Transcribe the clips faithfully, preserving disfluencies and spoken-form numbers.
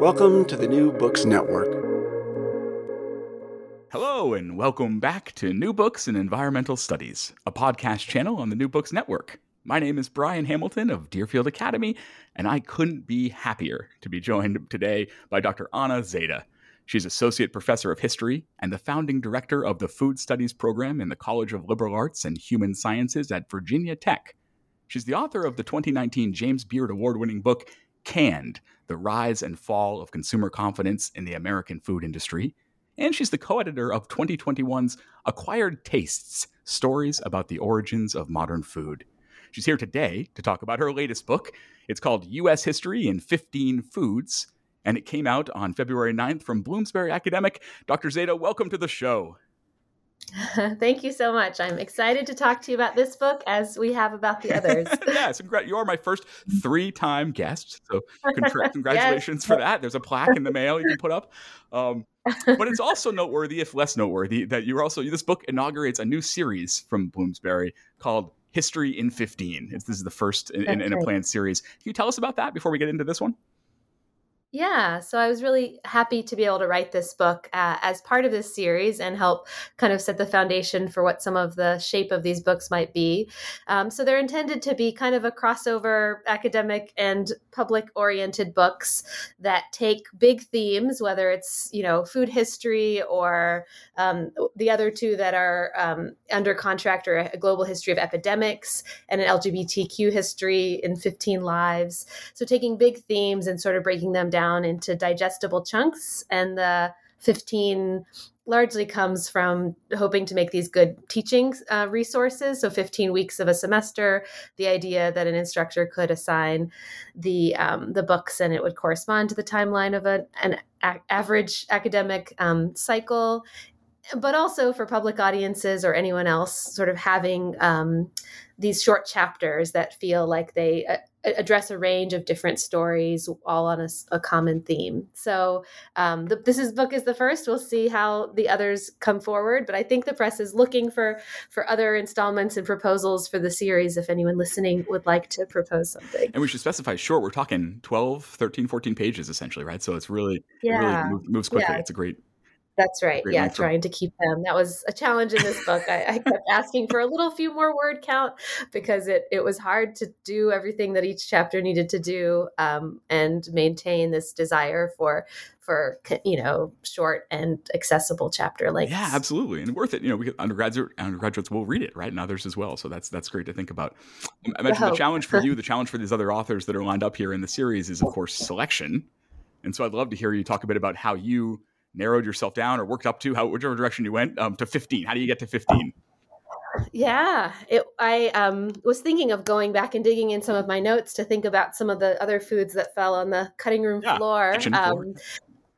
Welcome to the New Books Network. Hello, and welcome back to New Books in Environmental Studies, a podcast channel on the New Books Network. My name is Brian Hamilton of Deerfield Academy, and I couldn't be happier to be joined today by Doctor Anna Zeta. She's Associate Professor of History and the founding director of the Food Studies program in the College of Liberal Arts and Human Sciences at Virginia Tech. She's the author of the twenty nineteen James Beard Award-winning book, Canned: The Rise and Fall of Consumer Confidence in the American Food Industry. And she's the co-editor of twenty twenty-one's Acquired Tastes: Stories About the Origins of Modern Food. She's here today to talk about her latest book. It's called U S History in fifteen Foods, and it came out on February ninth from Bloomsbury Academic. Doctor Zeta, welcome to the show. Thank you so much. I'm excited to talk to you about this book as we have about the others. Yes, congrats. You are my first three-time guest, so contra- congratulations yes. for that. There's a plaque in the mail you can put up. Um, but it's also noteworthy, if less noteworthy, that you're also, this book inaugurates a new series from Bloomsbury called History in fifteen. It's, this is the first in, in, in a planned series. Can you tell us about that before we get into this one? Yeah, so I was really happy to be able to write this book uh, as part of this series and help kind of set the foundation for what some of the shape of these books might be. Um, so they're intended to be kind of a crossover academic and public-oriented books that take big themes, whether it's, you know, food history or um, the other two that are um, under contract are a global history of epidemics and an L G B T Q history in fifteen lives. So taking big themes and sort of breaking them down down into digestible chunks, and the fifteen largely comes from hoping to make these good teaching uh, resources. So fifteen weeks of a semester, the idea that an instructor could assign the um, the books and it would correspond to the timeline of a, an a- average academic um, cycle, but also for public audiences or anyone else sort of having um, these short chapters that feel like they uh, address a range of different stories, all on a, a common theme. So um, the, this is, book is the first. We'll see how the others come forward. But I think the press is looking for for other installments and proposals for the series if anyone listening would like to propose something. And we should specify, short, we're talking twelve, thirteen, fourteen pages essentially, right? So it's really, yeah. it really moves quickly. Yeah. It's a great... That's right. Great yeah, answer. Trying to keep them. That was a challenge in this book. I, I kept asking for a little few more word count because it, it was hard to do everything that each chapter needed to do um, and maintain this desire for, for you know, short and accessible chapter lengths. Yeah, absolutely, and worth it. You know, we, undergraduate undergraduates will read it, right, and others as well. So that's that's great to think about. I mentioned the challenge for you. The challenge for these other authors that are lined up here in the series is, of course, selection. And so I'd love to hear you talk a bit about how you narrowed yourself down or worked up to, how, whichever direction you went, um, to fifteen. How do you get to fifteen? Yeah, it, I um, was thinking of going back and digging in some of my notes to think about some of the other foods that fell on the cutting room yeah, floor. Um, floor.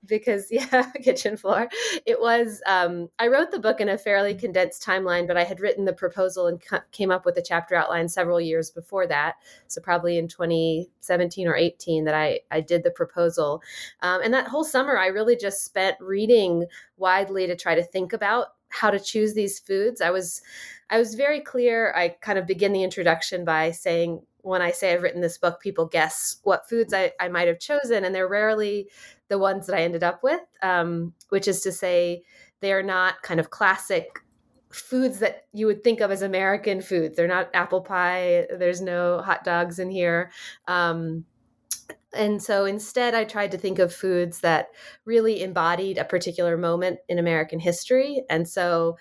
because, yeah, kitchen floor. It was, um, I wrote the book in a fairly condensed timeline, but I had written the proposal and co- came up with a chapter outline several years before that. So probably in twenty seventeen or eighteen that I, I did the proposal. Um, and that whole summer, I really just spent reading widely to try to think about how to choose these foods. I was, I was very clear. I kind of begin the introduction by saying, when I say I've written this book, people guess what foods I, I might have chosen, and they're rarely the ones that I ended up with, um, which is to say they are not kind of classic foods that you would think of as American foods. They're not apple pie. There's no hot dogs in here. Um, and so instead, I tried to think of foods that really embodied a particular moment in American history. And so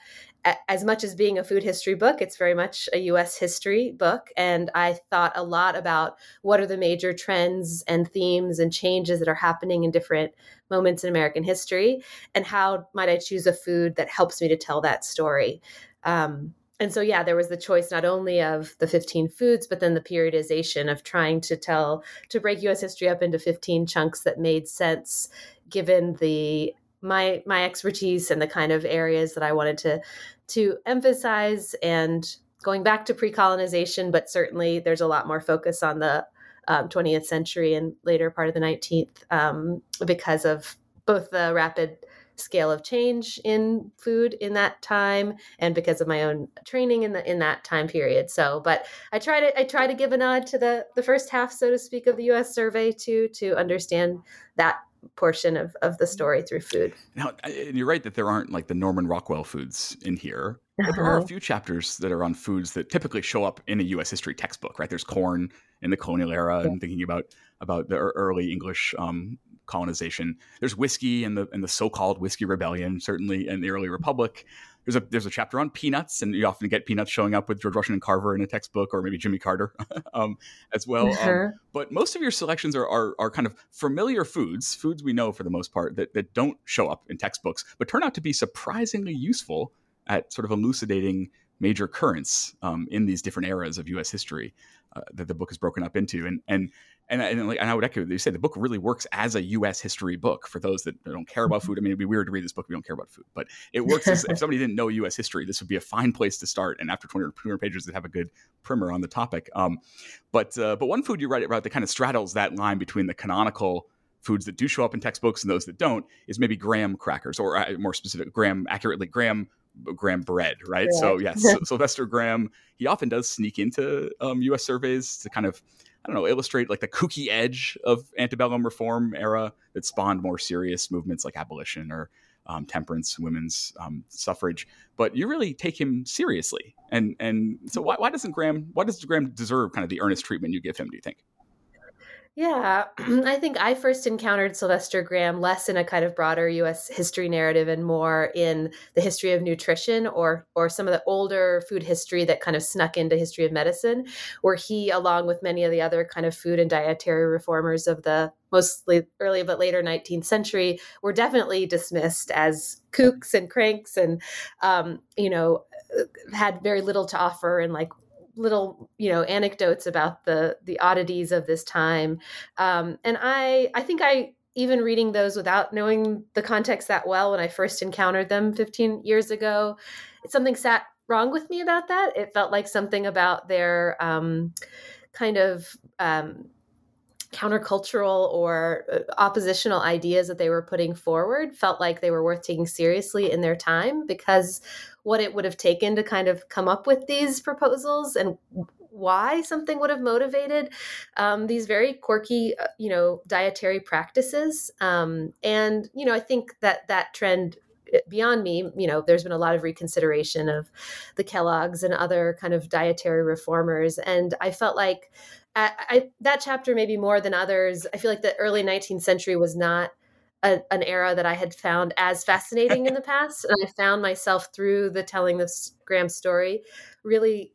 as much as being a food history book, it's very much a U S history book. And I thought a lot about what are the major trends and themes and changes that are happening in different moments in American history, and how might I choose a food that helps me to tell that story. Um, and so, yeah, there was the choice not only of the fifteen foods, but then the periodization of trying to tell, to break U S history up into fifteen chunks that made sense given the my my expertise and the kind of areas that I wanted to to emphasize, and going back to pre-colonization, but certainly there's a lot more focus on the um, twentieth century and later part of the nineteenth um, because of both the rapid scale of change in food in that time and because of my own training in the in that time period. So, but I try to I try to give a nod to the the first half, so to speak, of the U S survey to to understand that portion of, of the story through food. Now, and you're right that there aren't like the Norman Rockwell foods in here. But uh-huh. There are a few chapters that are on foods that typically show up in a U S history textbook, right? There's corn in the colonial era, yeah. and thinking about about the early English um, colonization. There's whiskey and the and the so-called whiskey rebellion, certainly in the early republic. There's a there's a chapter on peanuts, and you often get peanuts showing up with George Washington Carver in a textbook, or maybe Jimmy Carter um, as well. Uh-huh. Um, but most of your selections are, are are kind of familiar foods, foods we know for the most part that that don't show up in textbooks, but turn out to be surprisingly useful at sort of elucidating major currents um, in these different eras of U S history uh, that the book is broken up into. And and and and, like, and I would echo what you said. The book really works as a U S history book for those that don't care about food. I mean, it'd be weird to read this book if you don't care about food, but it works. As, if somebody didn't know U S history, this would be a fine place to start. And after twenty or twenty pages, they'd have a good primer on the topic. Um, but uh, but one food you write about that kind of straddles that line between the canonical foods that do show up in textbooks and those that don't is maybe graham crackers, or uh, more specific, graham accurately graham. Graham bread, right? Yeah. So yes, yeah, Sylvester Graham, he often does sneak into um, U S surveys to kind of, I don't know, illustrate like the kooky edge of antebellum reform era that spawned more serious movements like abolition or um, temperance, women's um, suffrage. But you really take him seriously. And and so why, why doesn't Graham, why does Graham deserve kind of the earnest treatment you give him, do you think? Yeah, I think I first encountered Sylvester Graham less in a kind of broader U S history narrative and more in the history of nutrition, or or some of the older food history that kind of snuck into history of medicine, where he, along with many of the other kind of food and dietary reformers of the mostly early but later nineteenth century, were definitely dismissed as kooks and cranks and, um, you know, had very little to offer, and like little, you know, anecdotes about the the oddities of this time. Um, and I, I think I, even reading those without knowing the context that well, when I first encountered them fifteen years ago, something sat wrong with me about that. It felt like something about their um, kind of um, countercultural or oppositional ideas that they were putting forward felt like they were worth taking seriously in their time, because what it would have taken to kind of come up with these proposals and why something would have motivated um, these very quirky, you know, dietary practices. Um, and, you know, I think that that trend beyond me, you know, there's been a lot of reconsideration of the Kellogg's and other kind of dietary reformers. And I felt like I, I, that chapter, maybe more than others, I feel like the early nineteenth century was not a, an era that I had found as fascinating in the past. And I found myself through the telling of Graham's story really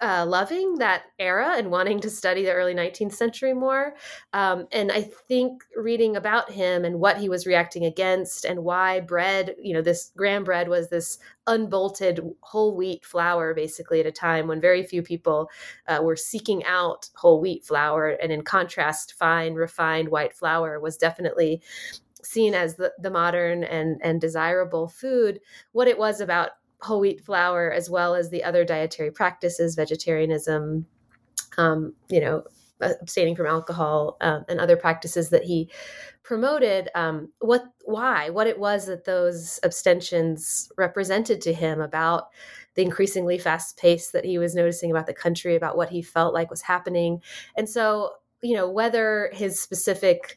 uh, loving that era and wanting to study the early nineteenth century more. Um, and I think reading about him and what he was reacting against and why bread, you know, this Graham bread was this unbolted whole wheat flour, basically, at a time when very few people uh, were seeking out whole wheat flour. And in contrast, fine, refined white flour was definitely seen as the, the modern and, and desirable food, what it was about whole wheat flour, as well as the other dietary practices, vegetarianism, um, you know, abstaining from alcohol, uh, and other practices that he promoted, um, what, why, what it was that those abstentions represented to him about the increasingly fast pace that he was noticing about the country, about what he felt like was happening. And so, you know, whether his specific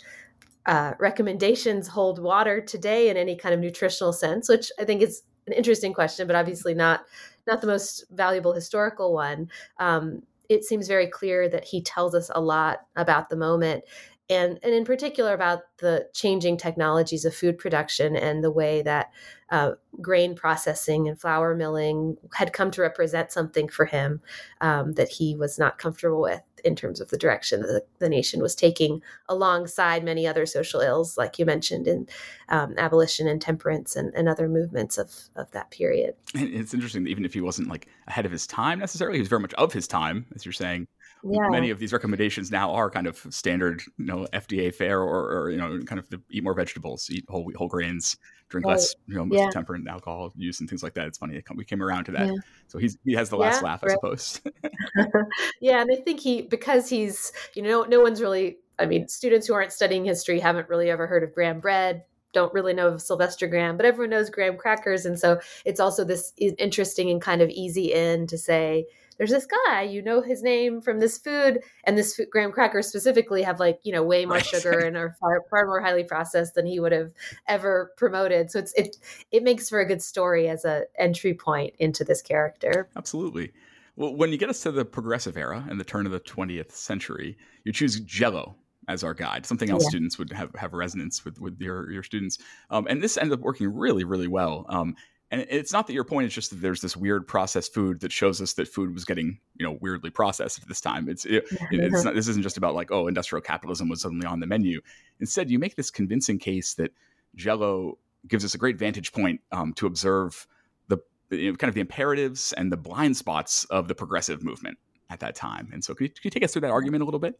uh, recommendations hold water today in any kind of nutritional sense, which I think is an interesting question, but obviously not, not the most valuable historical one. Um, it seems very clear that he tells us a lot about the moment, and, and in particular about the changing technologies of food production and the way that uh, grain processing and flour milling had come to represent something for him um, that he was not comfortable with in terms of the direction that the, the nation was taking, alongside many other social ills, like you mentioned, in um, abolition and temperance and, and other movements of, of that period. And it's interesting that even if he wasn't like ahead of his time necessarily, he was very much of his time, as you're saying. Yeah. Many of these recommendations now are kind of standard, you know, F D A fare, or, or you know, kind of the eat more vegetables, eat whole whole grains, drink right. less, you know, yeah. temperate alcohol use and things like that. It's funny, we came around to that. Yeah. So he's he has the last yeah, laugh, I right. suppose. Yeah, and I think he because he's you know no one's really I mean students who aren't studying history haven't really ever heard of Graham bread. Don't really know of Sylvester Graham, but everyone knows Graham crackers. And so it's also this interesting and kind of easy in to say, there's this guy, you know his name from this food, and this food, Graham crackers specifically have like, you know, way more right. sugar and are far, far more highly processed than he would have ever promoted. So it's, it, it makes for a good story as a entry point into this character. Absolutely. Well, when you get us to the Progressive Era and the turn of the twentieth century, you choose Jell-O as our guide, something else yeah. students would have, have resonance with, with your, your students. Um, and this ended up working really, really well. Um, and it's not that your point is just that there's this weird processed food that shows us that food was getting, you know, weirdly processed at this time. It's, it, yeah. it's not, this isn't just about like, oh, industrial capitalism was suddenly on the menu. Instead, you make this convincing case that Jell-O gives us a great vantage point um, to observe the you know, kind of the imperatives and the blind spots of the progressive movement at that time. And so could you, could you take us through that argument a little bit?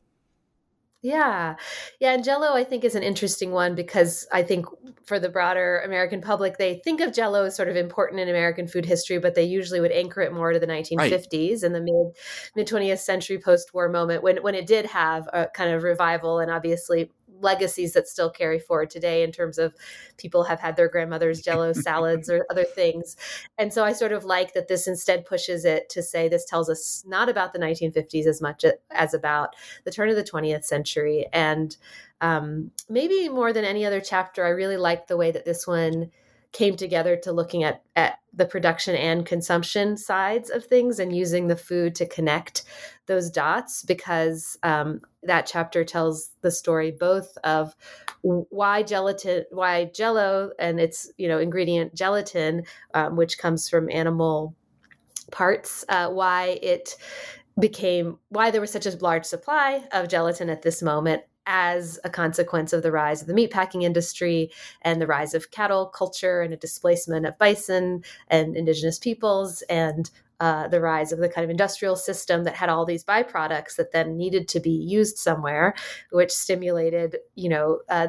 Yeah. Yeah. And Jell-O, I think, is an interesting one because I think for the broader American public, they think of Jell-O as sort of important in American food history, but they usually would anchor it more to the nineteen fifties right. and the mid, mid twentieth century post-war moment when, when it did have a kind of revival and obviously legacies that still carry forward today in terms of people have had their grandmother's Jell-O salads or other things. And so I sort of like that this instead pushes it to say this tells us not about the nineteen fifties as much as about the turn of the twentieth century. And um, maybe more than any other chapter, I really like the way that this one came together to looking at, at the production and consumption sides of things and using the food to connect those dots, because um, that chapter tells the story both of why gelatin, why Jell-O and its, you know, ingredient gelatin, um, which comes from animal parts, uh, why it became, why there was such a large supply of gelatin at this moment, as a consequence of the rise of the meatpacking industry and the rise of cattle culture and a displacement of bison and indigenous peoples and uh, the rise of the kind of industrial system that had all these byproducts that then needed to be used somewhere, which stimulated, you know, uh,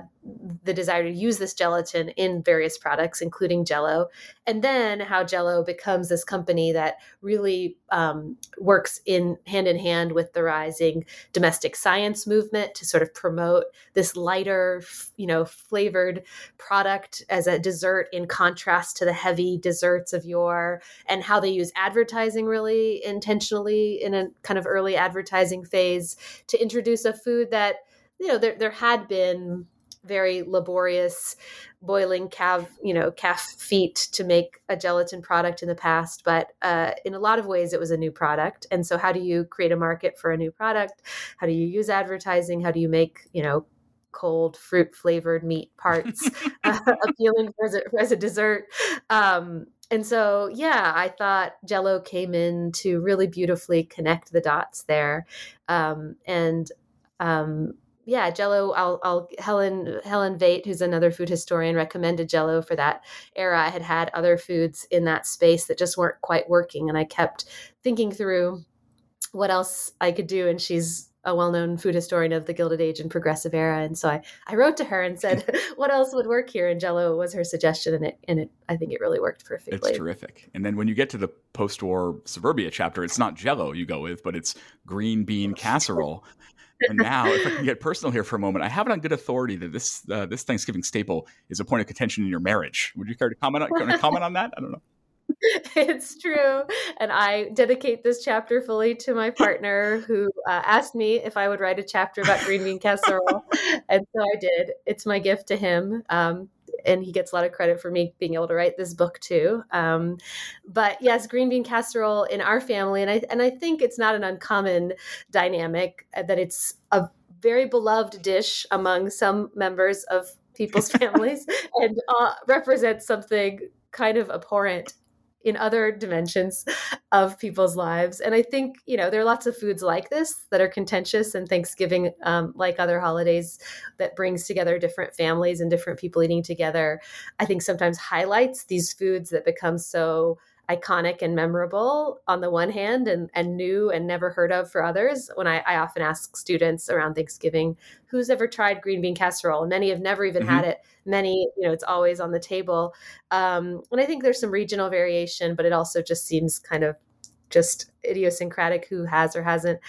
the desire to use this gelatin in various products, including Jell-O. And then how Jell-O becomes this company that really um, works in hand in hand with the rising domestic science movement to sort of promote this lighter, you know, flavored product as a dessert in contrast to the heavy desserts of yore, and how they use advertising really intentionally in a kind of early advertising phase to introduce a food that, you know, there there had been very laborious boiling calf, you know, calf feet to make a gelatin product in the past, but uh, in a lot of ways it was a new product. And so how do you create a market for a new product? How do you use advertising? How do you make, you know, cold fruit flavored meat parts uh, appealing as a, as a dessert? Um, And so, yeah, I thought Jell-O came in to really beautifully connect the dots there. Um, and um, yeah, Jell-O, I'll, I'll, Helen Helen Veit, who's another food historian, recommended Jell-O for that era. I had had other foods in that space that just weren't quite working. And I kept thinking through what else I could do. And she's a well-known food historian of the Gilded Age and Progressive Era. And so I, I wrote to her and said, what else would work here? And Jell-O was her suggestion. And it, and it, I think it really worked perfectly. It's terrific. And then when you get to the post-war suburbia chapter, it's not Jell-O you go with, but it's green bean casserole. And now, if I can get personal here for a moment, I have it on good authority that this uh, this Thanksgiving staple is a point of contention in your marriage. Would you care to comment on, to comment on that? I don't know. It's true. And I dedicate this chapter fully to my partner, who uh, asked me if I would write a chapter about green bean casserole. And so I did. It's my gift to him. Um, and he gets a lot of credit for me being able to write this book too. Um, but yes, green bean casserole in our family. And I, and I think it's not an uncommon dynamic that it's a very beloved dish among some members of people's families and uh, represents something kind of abhorrent in other dimensions of people's lives. And I think, you know, there are lots of foods like this that are contentious, and Thanksgiving, um, like other holidays that brings together different families and different people eating together, I think sometimes highlights these foods that become so iconic and memorable on the one hand, and, and new and never heard of for others. When I, I often ask students around Thanksgiving, who's ever tried green bean casserole? Many have never even mm-hmm. had it. Many, you know, it's always on the table. Um, and I think there's some regional variation, but it also just seems kind of just idiosyncratic who has or hasn't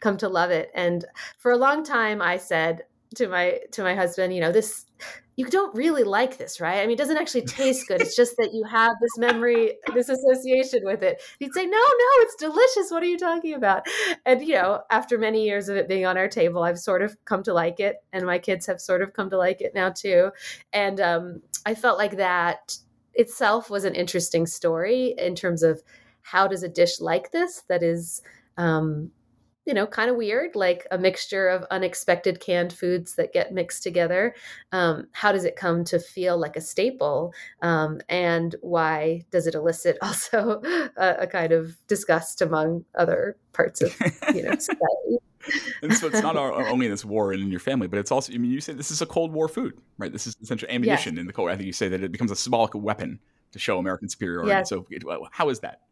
come to love it. And for a long time, I said to my, to my husband, you know, this, you don't really like this, right? I mean, it doesn't actually taste good. It's just that you have this memory, this association with it. He'd say, no, no, it's delicious. What are you talking about? And, you know, after many years of it being on our table, I've sort of come to like it. And my kids have sort of come to like it now too. And um, I felt like that itself was an interesting story in terms of how does a dish like this that is, um, you know, kind of weird, like a mixture of unexpected canned foods that get mixed together. Um, how does it come to feel like a staple? Um, and why does it elicit also a, a kind of disgust among other parts of, you know, society? And so it's not our, only this war and in your family, but it's also, I mean, you say this is a Cold War food, right? This is essential ammunition yes. in the Cold War. I think you say that it becomes a symbolic weapon to show American superiority. Yes. So it, how is that?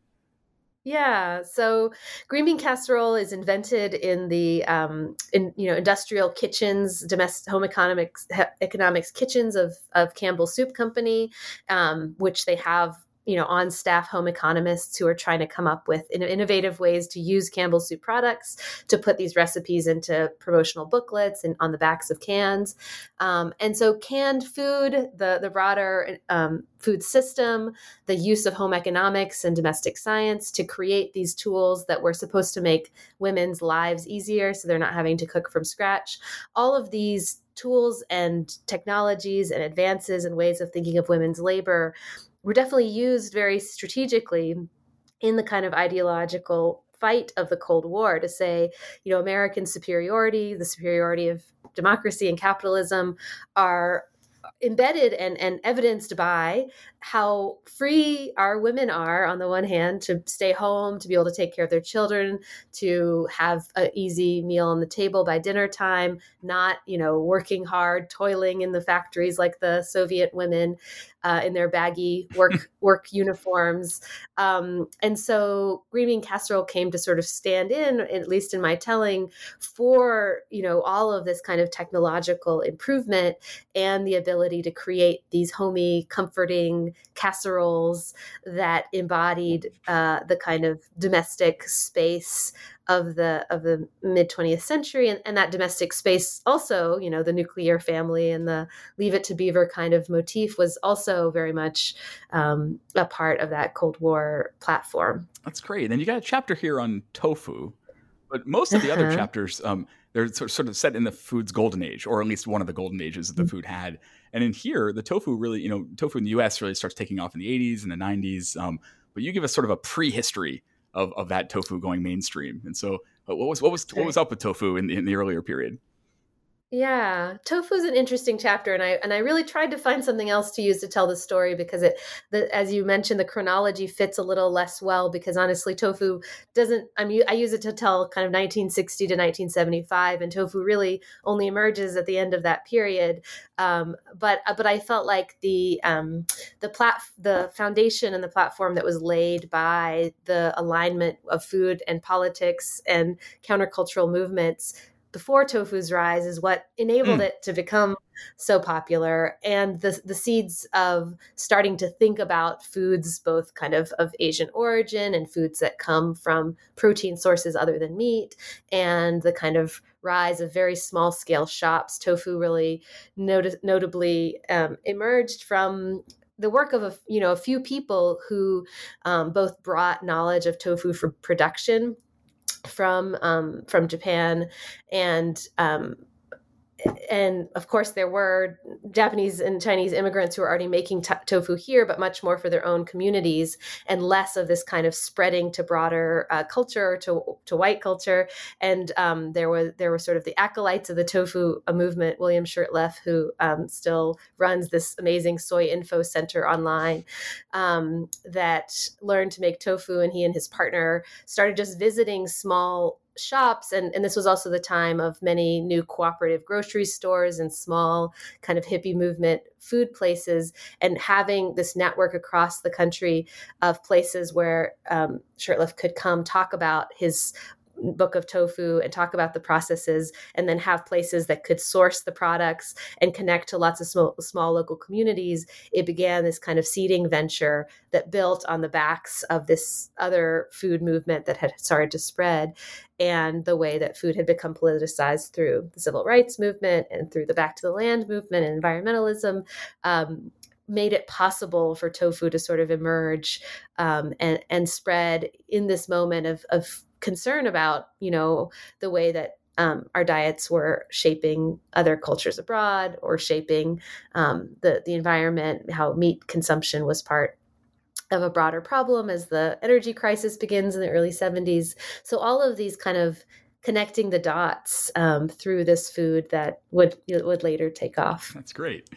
Yeah. So green bean casserole is invented in the, um, in, you know, industrial kitchens, domestic home economics, he- economics kitchens of, of Campbell Soup Company, um, which they have, you know, on staff home economists who are trying to come up with innovative ways to use Campbell soup products to put these recipes into promotional booklets and on the backs of cans. Um, and so canned food, the, the broader um, food system, the use of home economics and domestic science to create these tools that were supposed to make women's lives easier so they're not having to cook from scratch. All of these tools and technologies and advances and ways of thinking of women's labor were definitely used very strategically in the kind of ideological fight of the Cold War to say, you know, American superiority, the superiority of democracy and capitalism are embedded and, and evidenced by how free our women are on the one hand to stay home, to be able to take care of their children, to have an easy meal on the table by dinner time, not, you know, working hard, toiling in the factories like the Soviet women uh, in their baggy work work uniforms. Um, and so green bean casserole came to sort of stand in, at least in my telling, for, you know, all of this kind of technological improvement and the ability to create these homey, comforting casseroles that embodied uh, the kind of domestic space of the of the mid-twentieth century. And, and that domestic space also, you know, the nuclear family and the leave it to beaver kind of motif was also very much um, a part of that Cold War platform. That's great. And then you got a chapter here on tofu, but most of the uh-huh. other chapters, um, they're sort of set in the food's golden age, or at least one of the golden ages that the food had. And in here, the tofu really, you know, tofu in the U S really starts taking off in the eighties and the nineties. Um, but you give us sort of a prehistory of, of that tofu going mainstream. And so what was what was what was up with tofu in, in the earlier period? Yeah, tofu is an interesting chapter, and I and I really tried to find something else to use to tell the story because it, the, as you mentioned, the chronology fits a little less well because honestly, tofu doesn't. I mean, I use it to tell kind of nineteen sixty to nineteen seventy-five, and tofu really only emerges at the end of that period. Um, but but I felt like the um, the plat the foundation and the platform that was laid by the alignment of food and politics and countercultural movements before tofu's rise is what enabled mm. it to become so popular, and the the seeds of starting to think about foods both kind of of Asian origin and foods that come from protein sources other than meat, and the kind of rise of very small scale shops. Tofu really not- notably um, emerged from the work of a, you know, a few people who um, both brought knowledge of tofu for production from um, from Japan, and um, and of course there were Japanese and Chinese immigrants who were already making t- tofu here, but much more for their own communities and less of this kind of spreading to broader uh, culture, to to white culture. And um, there was there were sort of the acolytes of the tofu movement, William Shurtleff, who um, still runs this amazing soy info center online, um, that learned to make tofu, and he and his partner started just visiting small shops. And, and this was also the time of many new cooperative grocery stores and small kind of hippie movement food places, and having this network across the country of places where um, Shurtleff could come talk about his book of tofu and talk about the processes, and then have places that could source the products and connect to lots of small, small local communities. It began this kind of seeding venture that built on the backs of this other food movement that had started to spread, and the way that food had become politicized through the civil rights movement and through the back to the land movement and environmentalism, um, made it possible for tofu to sort of emerge um, and, and spread in this moment of, of concern about, you know, the way that um, our diets were shaping other cultures abroad, or shaping um, the, the environment, how meat consumption was part of a broader problem as the energy crisis begins in the early seventies. So all of these kind of connecting the dots um, through this food that would, would later take off. That's great.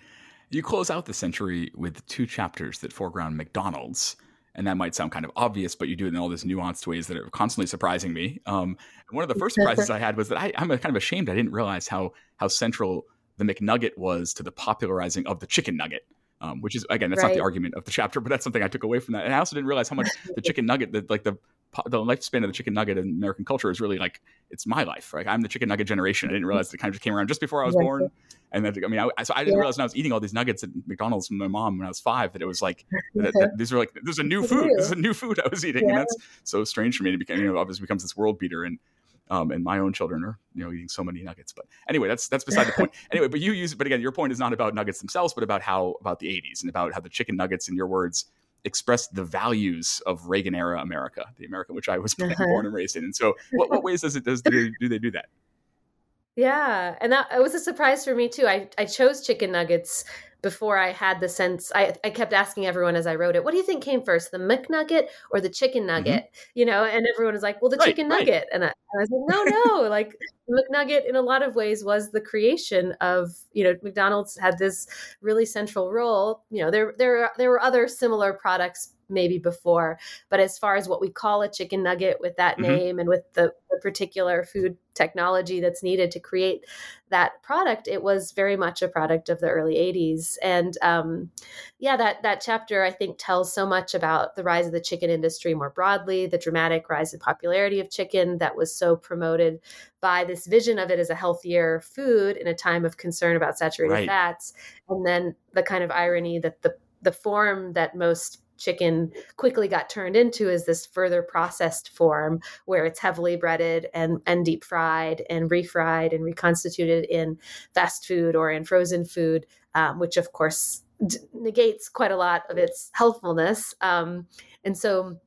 You close out the century with two chapters that foreground McDonald's. And that might sound kind of obvious, but you do it in all these nuanced ways that are constantly surprising me. Um, and one of the first surprises I had was that I, I'm kind of ashamed I didn't realize how how central the McNugget was to the popularizing of the chicken nugget, um, which is, again, that's right. Not the argument of the chapter, but that's something I took away from that. And I also didn't realize how much the chicken nugget, the, like the the lifespan of the chicken nugget in American culture is really like, it's my life, right? I'm the chicken nugget generation. I didn't realize it kind of just came around just before I was born. And that, I mean, I, so I didn't yeah. realize when I was eating all these nuggets at McDonald's from my mom when I was five, that it was like, that, that these were like, this is a new food. This is a new food I was eating. Yeah. And that's so strange for me to become, you know, obviously becomes this world beater, and, um, and my own children are, you know, eating so many nuggets, but anyway, that's, that's beside the point. Anyway, but you use, but again, your point is not about nuggets themselves, but about how, about the eighties and about how the chicken nuggets, in your words, expressed the values of Reagan era America, the America which I was born uh-huh. and raised in. And so what, what ways does it, does, do, do they do that? Yeah. And that it was a surprise for me too. I, I chose chicken nuggets before I had the sense. I, I kept asking everyone as I wrote it, what do you think came first, the McNugget or the chicken nugget? Mm-hmm. You know, and everyone was like, well, the right, chicken nugget. Right. And, I, and I was like, no, no, like McNugget in a lot of ways was the creation of, you know, McDonald's had this really central role. You know, there, there, there were other similar products maybe before, but as far as what we call a chicken nugget with that mm-hmm. name and with the, the particular food technology that's needed to create that product, it was very much a product of the early eighties. And um, yeah, that, that chapter I think tells so much about the rise of the chicken industry more broadly, the dramatic rise in popularity of chicken that was so promoted by this vision of it as a healthier food in a time of concern about saturated right. fats. And then the kind of irony that the, the form that most chicken quickly got turned into is this further processed form where it's heavily breaded and, and deep fried and refried and reconstituted in fast food or in frozen food, um, which of course d- negates quite a lot of its healthfulness. Um, and so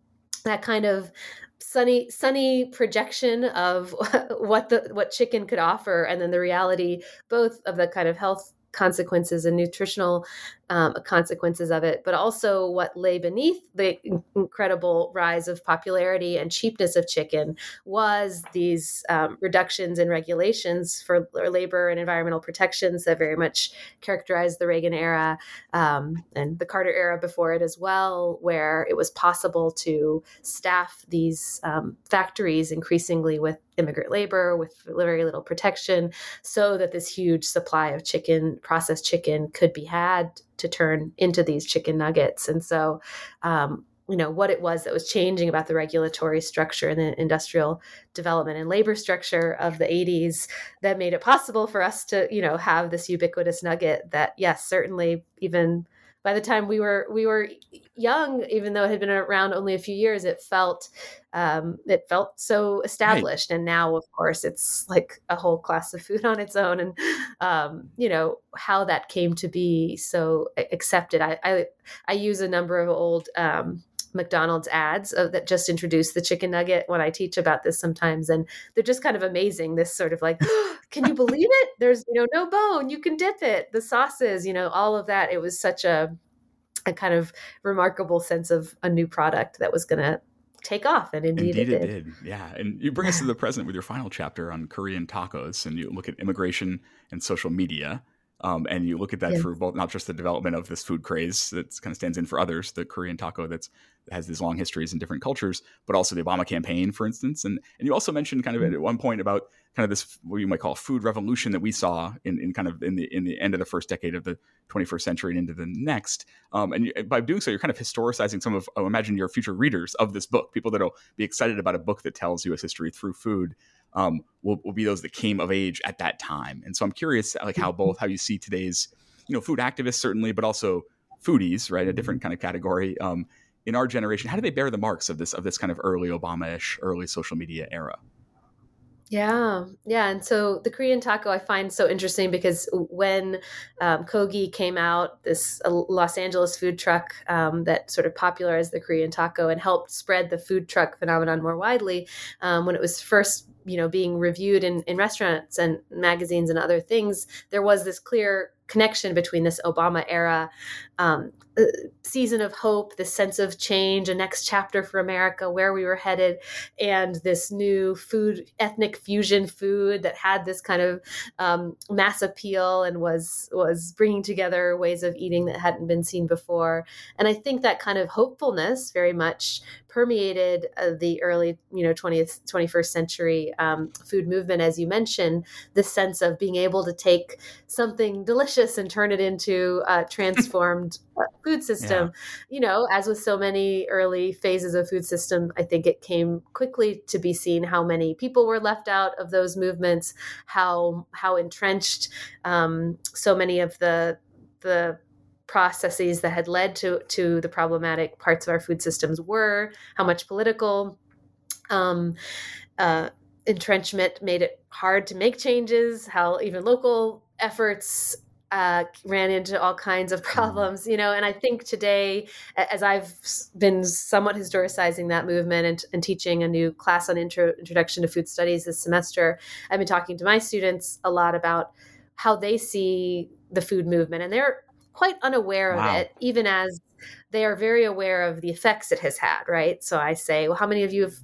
that kind of sunny, sunny projection of what the, what chicken could offer. And then the reality, both of the kind of health consequences and nutritional um, consequences of it, but also what lay beneath the incredible rise of popularity and cheapness of chicken was these um, reductions in regulations for labor and environmental protections that very much characterized the Reagan era um, and the Carter era before it as well, where it was possible to staff these um, factories increasingly with immigrant labor with very little protection, so that this huge supply of chicken, processed chicken, could be had to turn into these chicken nuggets. And so um, you know, what it was that was changing about the regulatory structure and the industrial development and labor structure of the eighties that made it possible for us to, you know, have this ubiquitous nugget that, yes, certainly even by the time we were we were young, even though it had been around only a few years, it felt um, it felt so established. Right. And now, of course, it's like a whole class of food on its own. And um, you know how that came to be so accepted. I I, I use a number of old um, McDonald's ads of, that just introduce the chicken nugget when I teach about this sometimes, and they're just kind of amazing. This sort of like, oh, can you believe it? There's you know no bone. You can dip it. The sauces, you know, all of that. It was such a a kind of remarkable sense of a new product that was going to take off, and indeed, indeed it, it did. did. Yeah, and you bring us to the present with your final chapter on Korean tacos, and you look at immigration and social media. Um, and you look at that yeah. through both, not just the development of this food craze that kind of stands in for others, the Korean taco that's has these long histories in different cultures, but also the Obama campaign, for instance. And and you also mentioned kind of at one point about kind of this, what you might call food revolution that we saw in, in kind of in the in the end of the first decade of the twenty-first century and into the next. Um, and you, by doing so, you're kind of historicizing some of, I imagine, your future readers of this book, people that will be excited about a book that tells U S history through food. Um, will, will be those that came of age at that time. And so I'm curious, like how both, how you see today's, you know, food activists certainly, but also foodies, right? A different kind of category um, in our generation. How do they bear the marks of this, of this kind of early Obama-ish, early social media era? Yeah. Yeah. And so the Korean taco I find so interesting because when um, Kogi came out, this uh, Los Angeles food truck um, that sort of popularized the Korean taco and helped spread the food truck phenomenon more widely, um, when it was first, you know, being reviewed in, in restaurants and magazines and other things, there was this clear connection between this Obama era um, season of hope, this sense of change, a next chapter for America, where we were headed, and this new food, ethnic fusion food that had this kind of um, mass appeal and was was bringing together ways of eating that hadn't been seen before. And I think that kind of hopefulness very much permeated uh, the early, you know, twentieth, twenty-first century um, food movement, as you mentioned, this sense of being able to take something delicious and turn it into a transformed food system. Yeah. You know, as with so many early phases of food system, I think it came quickly to be seen how many people were left out of those movements, how how entrenched um, so many of the the processes that had led to to the problematic parts of our food systems were, how much political um, uh, entrenchment made it hard to make changes, how even local efforts Uh, ran into all kinds of problems, you know, and I think today, as I've been somewhat historicizing that movement and, and teaching a new class on intro, introduction to food studies this semester, I've been talking to my students a lot about how they see the food movement, and they're quite unaware wow. of it, even as they are very aware of the effects it has had, right? So I say, well, how many of you have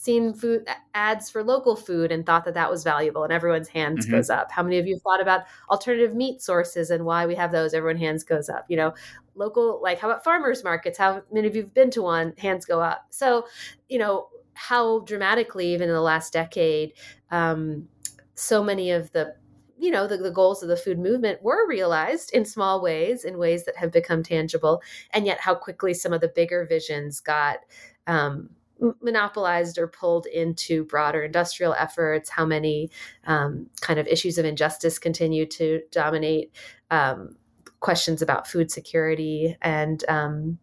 seen food ads for local food and thought that that was valuable, and everyone's hands mm-hmm. goes up. How many of you thought about alternative meat sources and why we have those? Everyone's hands goes up, you know, local, like how about farmers markets? How many of you've been to one? Hands go up. So, you know, how dramatically even in the last decade, um, so many of the, you know, the, the goals of the food movement were realized in small ways, in ways that have become tangible. And yet how quickly some of the bigger visions got, um, monopolized or pulled into broader industrial efforts, how many um, kind of issues of injustice continue to dominate um, questions about food security, and um,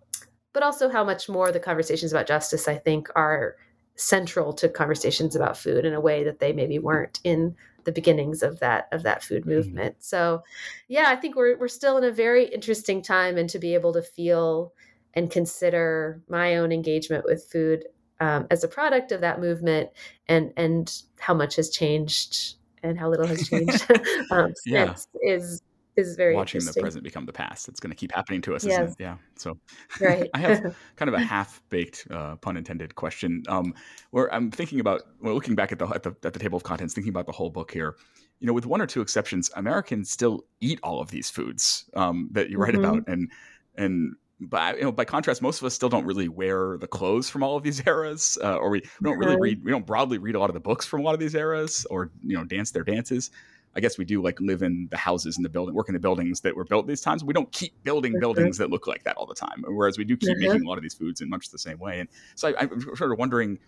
but also how much more the conversations about justice, I think, are central to conversations about food in a way that they maybe weren't in the beginnings of that of that food movement. Mm-hmm. So yeah, I think we're we're still in a very interesting time, and to be able to feel and consider my own engagement with food Um, as a product of that movement, and and how much has changed and how little has changed um, yeah. since is is very watching the present become the past. It's going to keep happening to us, yes. isn't it? Yeah. So right. I have kind of a half-baked, uh, pun intended, question um, where I'm thinking about, well, looking back at the, at the at the table of contents, thinking about the whole book here. You know, with one or two exceptions, Americans still eat all of these foods um, that you write mm-hmm. about, and and. But you know, by contrast, most of us still don't really wear the clothes from all of these eras, uh, or we, we don't really read. We don't broadly read a lot of the books from a lot of these eras, or you know, dance their dances. I guess we do like live in the houses in the building, work in the buildings that were built these times. We don't keep building mm-hmm. buildings that look like that all the time. Whereas we do keep mm-hmm. making a lot of these foods in much the same way. And so I, I'm sort of wondering,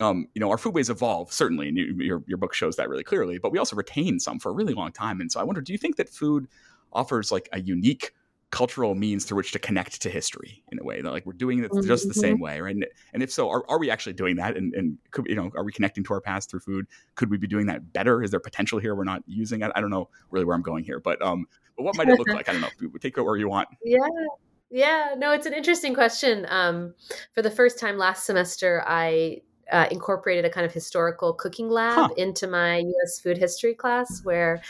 um, you know, our foodways evolve certainly, and you, your your book shows that really clearly, but we also retain some for a really long time. And so I wonder, do you think that food offers like a unique cultural means through which to connect to history in a way that like we're doing it just the same way, right? And, and if so, are, are we actually doing that? And, and could, you know, are we connecting to our past through food? Could we be doing that better? Is there potential here we're not using? I, I don't know really where I'm going here, but um, but what might it look like? I don't know. Take it where you want. Yeah. Yeah. No, it's an interesting question. Um, for the first time last semester, I Uh, incorporated a kind of historical cooking lab huh. into my U S food history class, where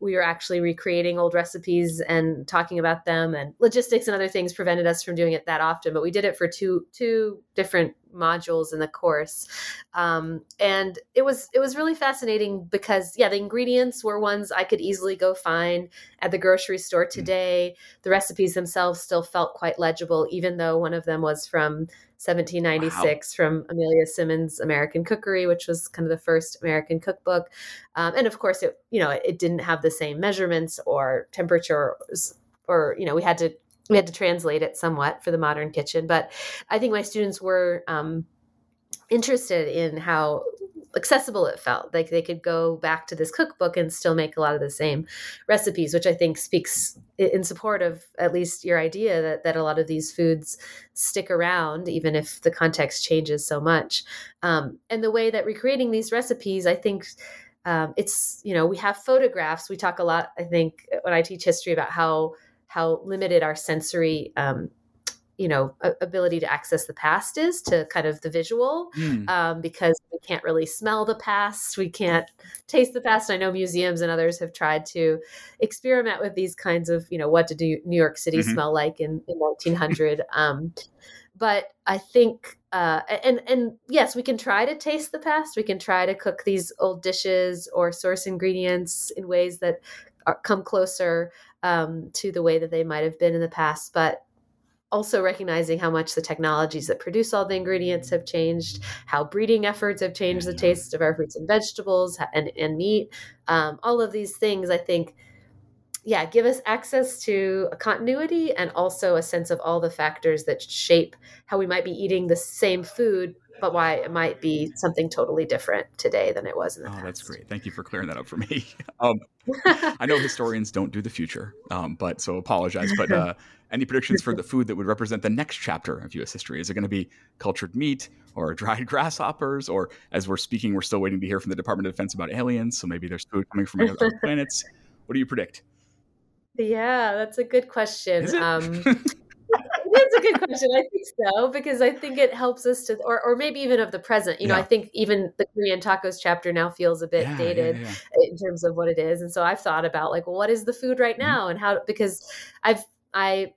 we were actually recreating old recipes and talking about them, and logistics and other things prevented us from doing it that often, but we did it for two two different modules in the course. Um, and it was it was really fascinating because, yeah, the ingredients were ones I could easily go find at the grocery store today. Mm. The recipes themselves still felt quite legible, even though one of them was from seventeen ninety-six wow. from Amelia Simmons' American Cookery, which was kind of the first American cookbook. Um, and of course, it you know, it, it didn't have the same measurements or temperature, or, or you know, we had to We had to translate it somewhat for the modern kitchen, but I think my students were um, interested in how accessible it felt. Like they could go back to this cookbook and still make a lot of the same recipes, which I think speaks in support of at least your idea that, that a lot of these foods stick around, even if the context changes so much. Um, and the way that recreating these recipes, I think um, it's, you know, we have photographs. We talk a lot, I think, when I teach history about how how limited our sensory, um, you know, ability to access the past is to kind of the visual, mm. um, because we can't really smell the past. We can't taste the past. I know museums and others have tried to experiment with these kinds of, you know, what did New York City mm-hmm. smell like in, in nineteen hundred? um, but I think, uh, and, and yes, we can try to taste the past. We can try to cook these old dishes or source ingredients in ways that are, come closer Um, to the way that they might have been in the past, but also recognizing how much the technologies that produce all the ingredients have changed, how breeding efforts have changed the taste of our fruits and vegetables and, and meat. Um, all of these things, I think, yeah, give us access to a continuity and also a sense of all the factors that shape how we might be eating the same food, but why it might be something totally different today than it was in the oh, past. Oh, that's great. Thank you for clearing that up for me. Um, I know historians don't do the future, um, but so apologize. But uh, any predictions for the food that would represent the next chapter of U S history? Is it going to be cultured meat or dried grasshoppers? Or as we're speaking, we're still waiting to hear from the Department of Defense about aliens. So maybe there's food coming from other planets. What do you predict? Yeah, that's a good question. Is it? Um, That's a good question. I think so, because I think it helps us to, or or maybe even of the present. You yeah. know, I think even the Korean tacos chapter now feels a bit yeah, dated yeah, yeah. in terms of what it is. And so I've thought about like, well, what is the food right now, and how? Because I've I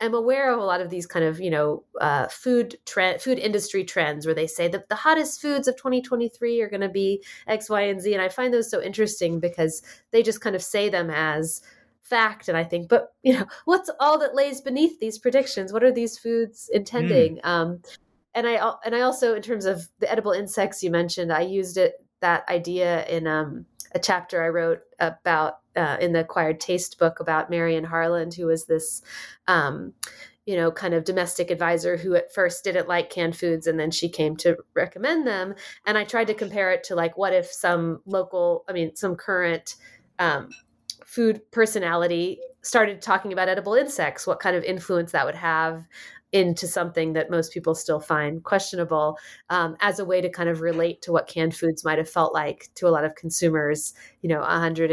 am aware of a lot of these kind of you know uh, food trend, food industry trends where they say that the hottest foods of twenty twenty-three are going to be X, Y, and Z, and I find those so interesting because they just kind of say them as fact. And I think, but you know, what's all that lays beneath these predictions? What are these foods intending? Mm. Um, and I, and I also, in terms of the edible insects you mentioned, I used it, that idea in um, a chapter I wrote about uh, in the Acquired Taste book about Marian Harland, who was this, um, you know, kind of domestic advisor who at first didn't like canned foods, and then she came to recommend them. And I tried to compare it to like, what if some local, I mean, some current, um, food personality started talking about edible insects, what kind of influence that would have into something that most people still find questionable, um, as a way to kind of relate to what canned foods might have felt like to a lot of consumers, you know, one hundred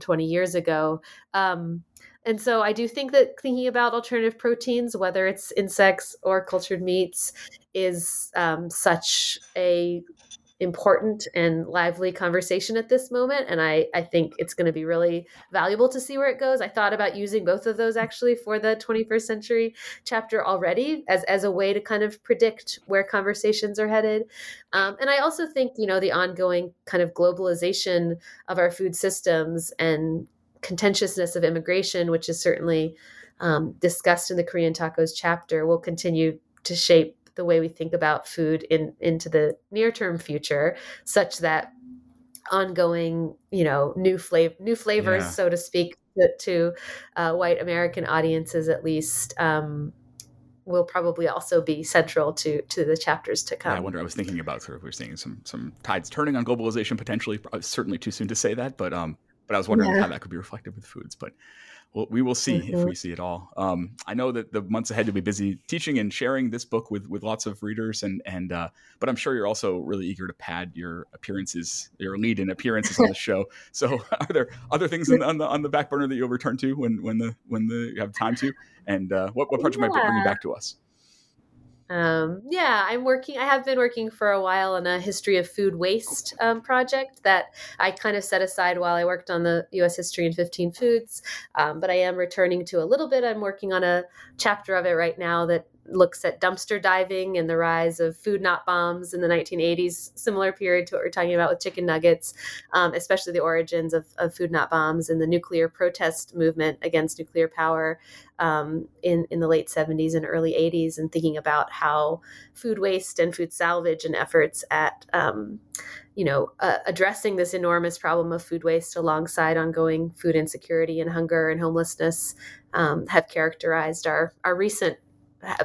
twenty years ago. Um, and so I do think that thinking about alternative proteins, whether it's insects or cultured meats, is um, such a important and lively conversation at this moment. And I, I think it's going to be really valuable to see where it goes. I thought about using both of those actually for the twenty-first century chapter already as, as a way to kind of predict where conversations are headed. Um, and I also think, you know, the ongoing kind of globalization of our food systems and contentiousness of immigration, which is certainly um, discussed in the Korean tacos chapter, will continue to shape the way we think about food in into the near term future, such that ongoing, you know, new flavor, new flavors, yeah. so to speak, to, to uh, white American audiences, at least, um, will probably also be central to to the chapters to come. Yeah, I wonder, I was thinking about sort of, we're seeing some some tides turning on globalization, potentially, certainly too soon to say that, but um, but I was wondering yeah. how that could be reflected with foods, but we'll, we will see mm-hmm. if we see it all. Um, I know that the months ahead you'll be busy teaching and sharing this book with with lots of readers, and and uh, but I'm sure you're also really eager to pad your appearances, your lead in appearances on the show. So are there other things in, on the on the back burner that you'll return to when when the when the you have time to? And uh, what what project yeah. might bring you back to us? Um, yeah, I'm working, I have been working for a while on a history of food waste um, project that I kind of set aside while I worked on the U S history in fifteen foods. Um, but I am returning to a little bit. I'm working on a chapter of it right now that looks at dumpster diving and the rise of food not bombs in the nineteen eighties, similar period to what we're talking about with chicken nuggets, um, especially the origins of, of food not bombs and the nuclear protest movement against nuclear power um, in, in the late seventies and early eighties, and thinking about how food waste and food salvage and efforts at, um, you know, uh, addressing this enormous problem of food waste alongside ongoing food insecurity and hunger and homelessness um, have characterized our, our recent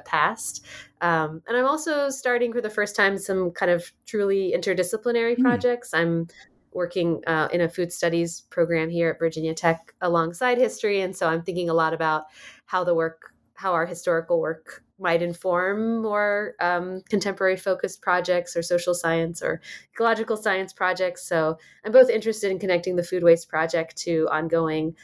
past. Um, and I'm also starting for the first time some kind of truly interdisciplinary mm. projects. I'm working uh, in a food studies program here at Virginia Tech alongside history. And so I'm thinking a lot about how the work, how our historical work might inform more um, contemporary focused projects or social science or ecological science projects. So I'm both interested in connecting the Food Waste Project to ongoing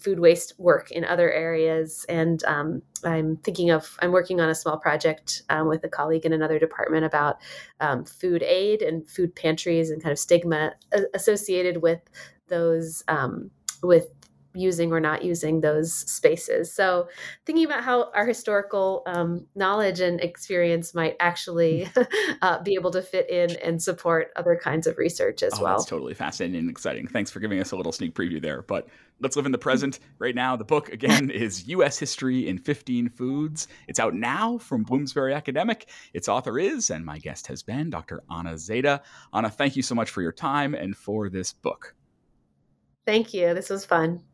food waste work in other areas. And um, I'm thinking of, I'm working on a small project um, with a colleague in another department about um, food aid and food pantries and kind of stigma associated with those, um, with using or not using those spaces. So thinking about how our historical um, knowledge and experience might actually uh, be able to fit in and support other kinds of research as oh, well. That's totally fascinating and exciting. Thanks for giving us a little sneak preview there, but let's live in the present right now. The book again is U S History in fifteen Foods. It's out now from Bloomsbury Academic. Its author is, and my guest has been, Doctor Anna Zeta. Anna, thank you so much for your time and for this book. Thank you. This was fun.